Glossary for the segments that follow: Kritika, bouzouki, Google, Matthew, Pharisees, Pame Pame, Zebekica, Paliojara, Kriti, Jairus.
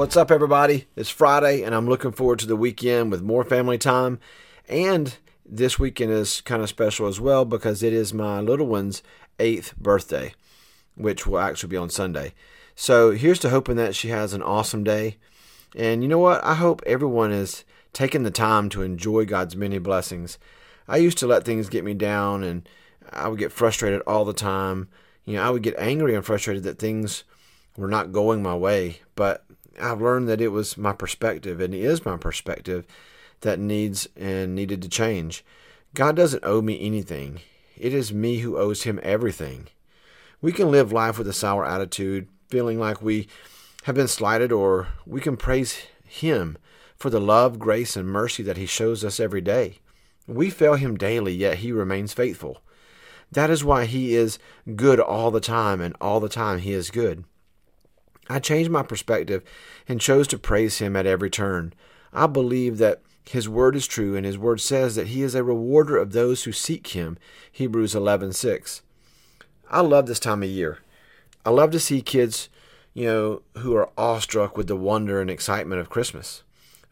What's up, everybody? It's Friday, and I'm looking forward to the weekend with more family time. And this weekend is kind of special as well because it is my little one's 8th birthday, which will actually be on Sunday. So here's to hoping that she has an awesome day. And you know what? I hope everyone is taking the time to enjoy God's many blessings. I used to let things get me down, and I would get frustrated all the time. You know, I would get angry and frustrated that things were not going my way, but I've learned that it was my perspective, and it is my perspective that needed to change. God doesn't owe me anything. It is me who owes him everything. We can live life with a sour attitude, feeling like we have been slighted, or we can praise him for the love, grace, and mercy that he shows us every day. We fail him daily, yet he remains faithful. That is why he is good all the time, and all the time he is good. I changed my perspective and chose to praise him at every turn. I believe that his word is true, and his word says that he is a rewarder of those who seek him. Hebrews 11:6. I love this time of year. I love to see kids, who are awestruck with the wonder and excitement of Christmas.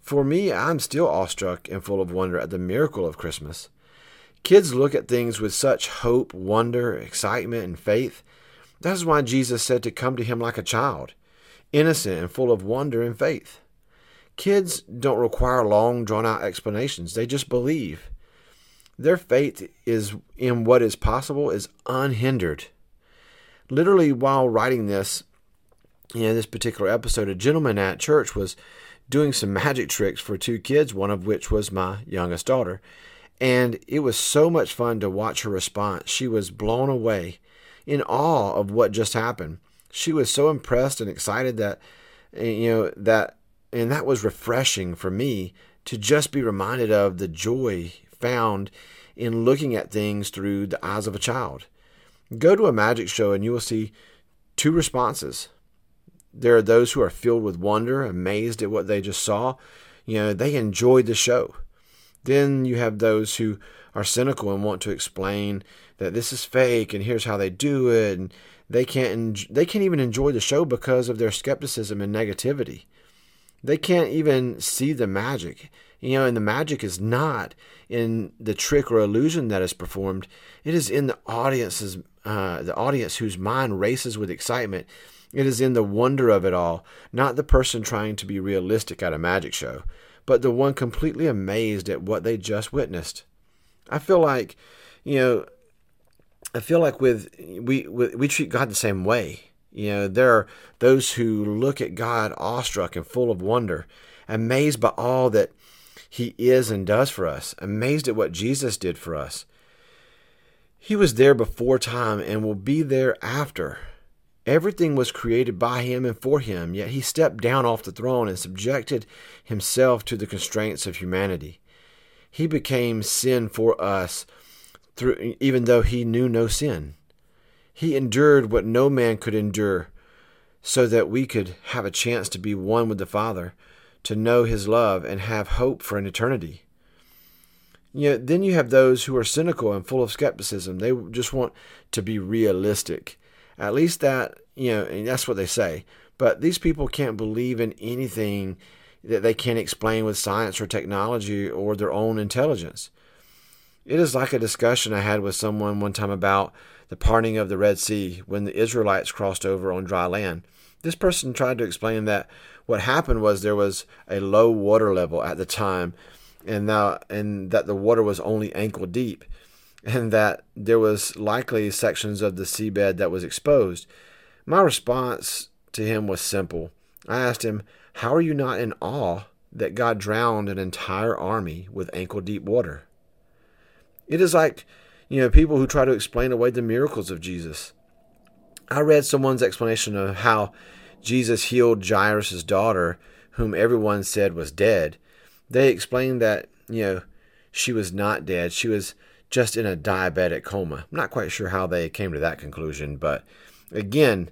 For me, I'm still awestruck and full of wonder at the miracle of Christmas. Kids look at things with such hope, wonder, excitement, and faith. That is why Jesus said to come to him like a child, innocent and full of wonder and faith. Kids don't require long, drawn-out explanations. They just believe. Their faith is in what is possible is unhindered. Literally, while writing this, this particular episode, a gentleman at church was doing some magic tricks for two kids, one of which was my youngest daughter. And it was so much fun to watch her response. She was blown away in awe of what just happened. She was so impressed and excited that was refreshing for me to just be reminded of the joy found in looking at things through the eyes of a child. Go to a magic show and you will see two responses. There are those who are filled with wonder, amazed at what they just saw. They enjoyed the show. Then you have those who are cynical and want to explain that this is fake and here's how they do it, and they can't even enjoy the show because of their skepticism and negativity. They can't even see the magic. And the magic is not in the trick or illusion that is performed. It is in the audience's the audience whose mind races with excitement. It is in the wonder of it all, not the person trying to be realistic at a magic show, but the one completely amazed at what they just witnessed. I feel like we treat God the same way. There are those who look at God awestruck and full of wonder, amazed by all that he is and does for us, amazed at what Jesus did for us. He was there before time and will be there after. Everything was created by him and for him, yet he stepped down off the throne and subjected himself to the constraints of humanity. He became sin for us, even though he knew no sin. He endured what no man could endure so that we could have a chance to be one with the Father, to know his love and have hope for an eternity. Then you have those who are cynical and full of skepticism. They just want to be realistic. At least that, and that's what they say. But these people can't believe in anything that they can't explain with science or technology or their own intelligence. It is like a discussion I had with someone one time about the parting of the Red Sea when the Israelites crossed over on dry land. This person tried to explain that what happened was there was a low water level at the time, and that the water was only ankle deep, and that there was likely sections of the seabed that was exposed. My response to him was simple. I asked him, "How are you not in awe that God drowned an entire army with ankle-deep water?" It is like, people who try to explain away the miracles of Jesus. I read someone's explanation of how Jesus healed Jairus' daughter, whom everyone said was dead. They explained that, she was not dead. She was just in a diabetic coma. I'm not quite sure how they came to that conclusion, but again,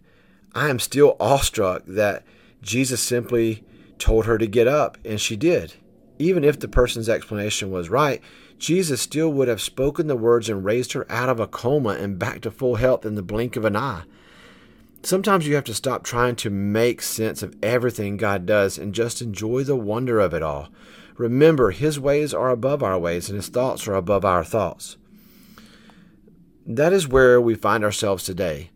I am still awestruck that Jesus simply told her to get up, and she did. Even if the person's explanation was right, Jesus still would have spoken the words and raised her out of a coma and back to full health in the blink of an eye. Sometimes you have to stop trying to make sense of everything God does and just enjoy the wonder of it all. Remember, His ways are above our ways and His thoughts are above our thoughts. That is where we find ourselves today.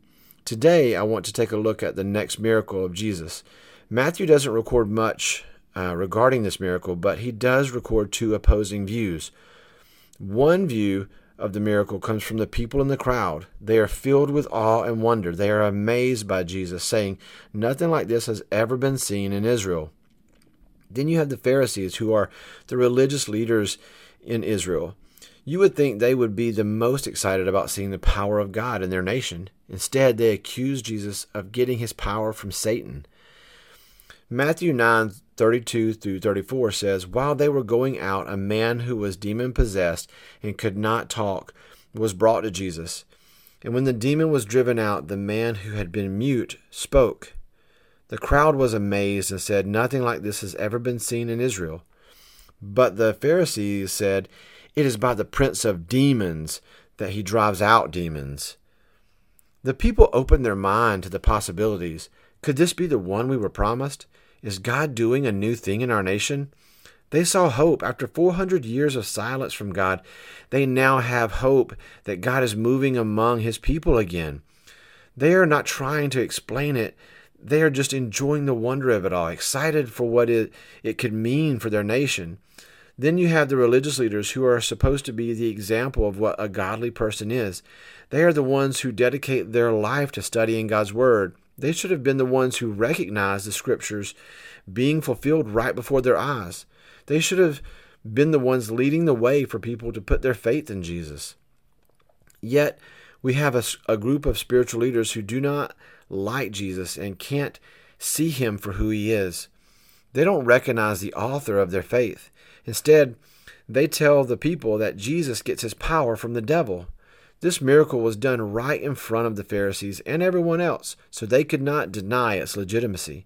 Today, I want to take a look at the next miracle of Jesus. Matthew doesn't record much regarding this miracle, but he does record two opposing views. One view of the miracle comes from the people in the crowd. They are filled with awe and wonder. They are amazed by Jesus, saying, "Nothing like this has ever been seen in Israel." Then you have the Pharisees, who are the religious leaders in Israel. You would think they would be the most excited about seeing the power of God in their nation. Instead, they accuse Jesus of getting his power from Satan. Matthew 9:32-34 says, "While they were going out, a man who was demon-possessed and could not talk was brought to Jesus. And when the demon was driven out, the man who had been mute spoke. The crowd was amazed and said, 'Nothing like this has ever been seen in Israel.' But the Pharisees said, 'It is by the prince of demons that he drives out demons.'" The people opened their mind to the possibilities. Could this be the one we were promised? Is God doing a new thing in our nation? They saw hope. After 400 years of silence from God, they now have hope that God is moving among His people again. They are not trying to explain it. They are just enjoying the wonder of it all, excited for what it could mean for their nation. Then you have the religious leaders, who are supposed to be the example of what a godly person is. They are the ones who dedicate their life to studying God's Word. They should have been the ones who recognized the Scriptures being fulfilled right before their eyes. They should have been the ones leading the way for people to put their faith in Jesus. Yet, we have a group of spiritual leaders who do not like Jesus and can't see Him for who He is. They don't recognize the author of their faith. Instead, they tell the people that Jesus gets His power from the devil. This miracle was done right in front of the Pharisees and everyone else, so they could not deny its legitimacy.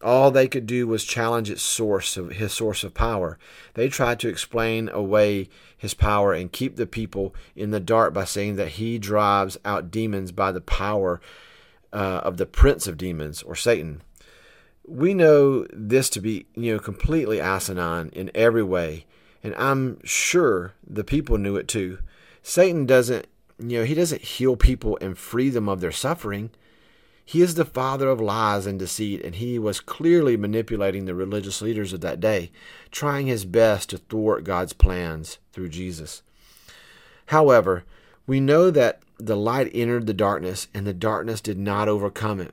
All they could do was challenge His source of power. They tried to explain away His power and keep the people in the dark by saying that He drives out demons by the power of the prince of demons, or Satan. We know this to be, completely asinine in every way, and I'm sure the people knew it too. Satan doesn't, he doesn't heal people and free them of their suffering. He is the father of lies and deceit, and he was clearly manipulating the religious leaders of that day, trying his best to thwart God's plans through Jesus. However, we know that the light entered the darkness, and the darkness did not overcome it.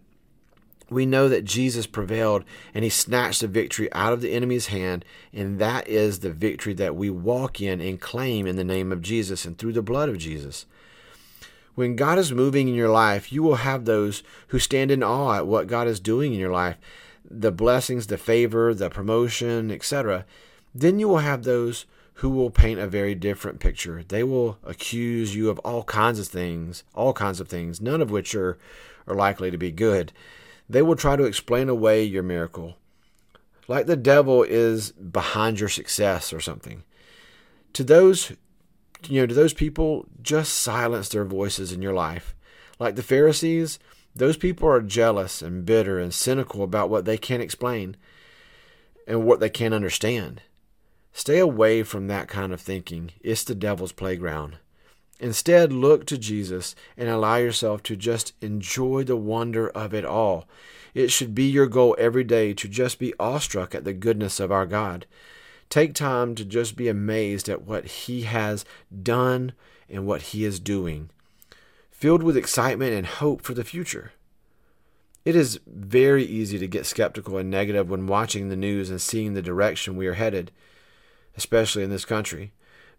We know that Jesus prevailed, and He snatched the victory out of the enemy's hand, and that is the victory that we walk in and claim in the name of Jesus and through the blood of Jesus. When God is moving in your life, you will have those who stand in awe at what God is doing in your life, the blessings, the favor, the promotion, etc. Then you will have those who will paint a very different picture. They will accuse you of all kinds of things, none of which are likely to be good. They will try to explain away your miracle, like the devil is behind your success or something. To those people, just silence their voices in your life. Like the Pharisees, those people are jealous and bitter and cynical about what they can't explain and what they can't understand. Stay away from that kind of thinking. It's the devil's playground. Instead, look to Jesus and allow yourself to just enjoy the wonder of it all. It should be your goal every day to just be awestruck at the goodness of our God. Take time to just be amazed at what He has done and what He is doing, filled with excitement and hope for the future. It is very easy to get skeptical and negative when watching the news and seeing the direction we are headed, especially in this country.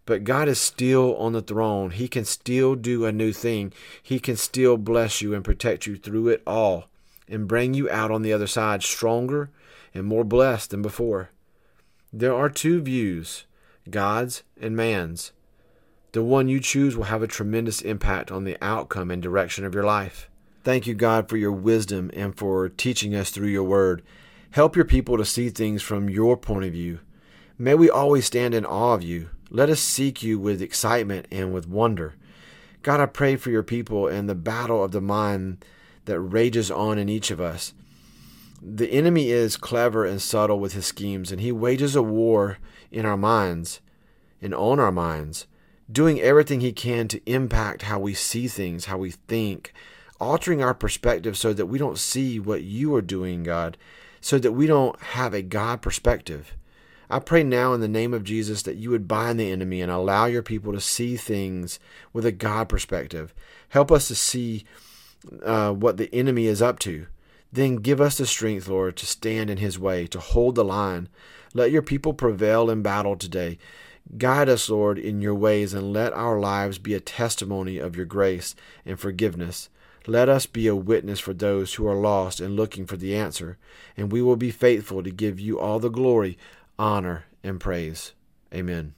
But God is still on the throne. He can still do a new thing. He can still bless you and protect you through it all and bring you out on the other side stronger and more blessed than before. There are two views, God's and man's. The one you choose will have a tremendous impact on the outcome and direction of your life. Thank you, God, for your wisdom and for teaching us through your word. Help your people to see things from your point of view. May we always stand in awe of you. Let us seek you with excitement and with wonder. God, I pray for your people and the battle of the mind that rages on in each of us. The enemy is clever and subtle with his schemes, and he wages a war in our minds and on our minds, doing everything he can to impact how we see things, how we think, altering our perspective so that we don't see what you are doing, God, so that we don't have a God perspective. I pray now in the name of Jesus that you would bind the enemy and allow your people to see things with a God perspective. Help us to see what the enemy is up to. Then give us the strength, Lord, to stand in his way, to hold the line. Let your people prevail in battle today. Guide us, Lord, in your ways, and let our lives be a testimony of your grace and forgiveness. Let us be a witness for those who are lost and looking for the answer, and we will be faithful to give you all the glory, honor, and praise. Amen.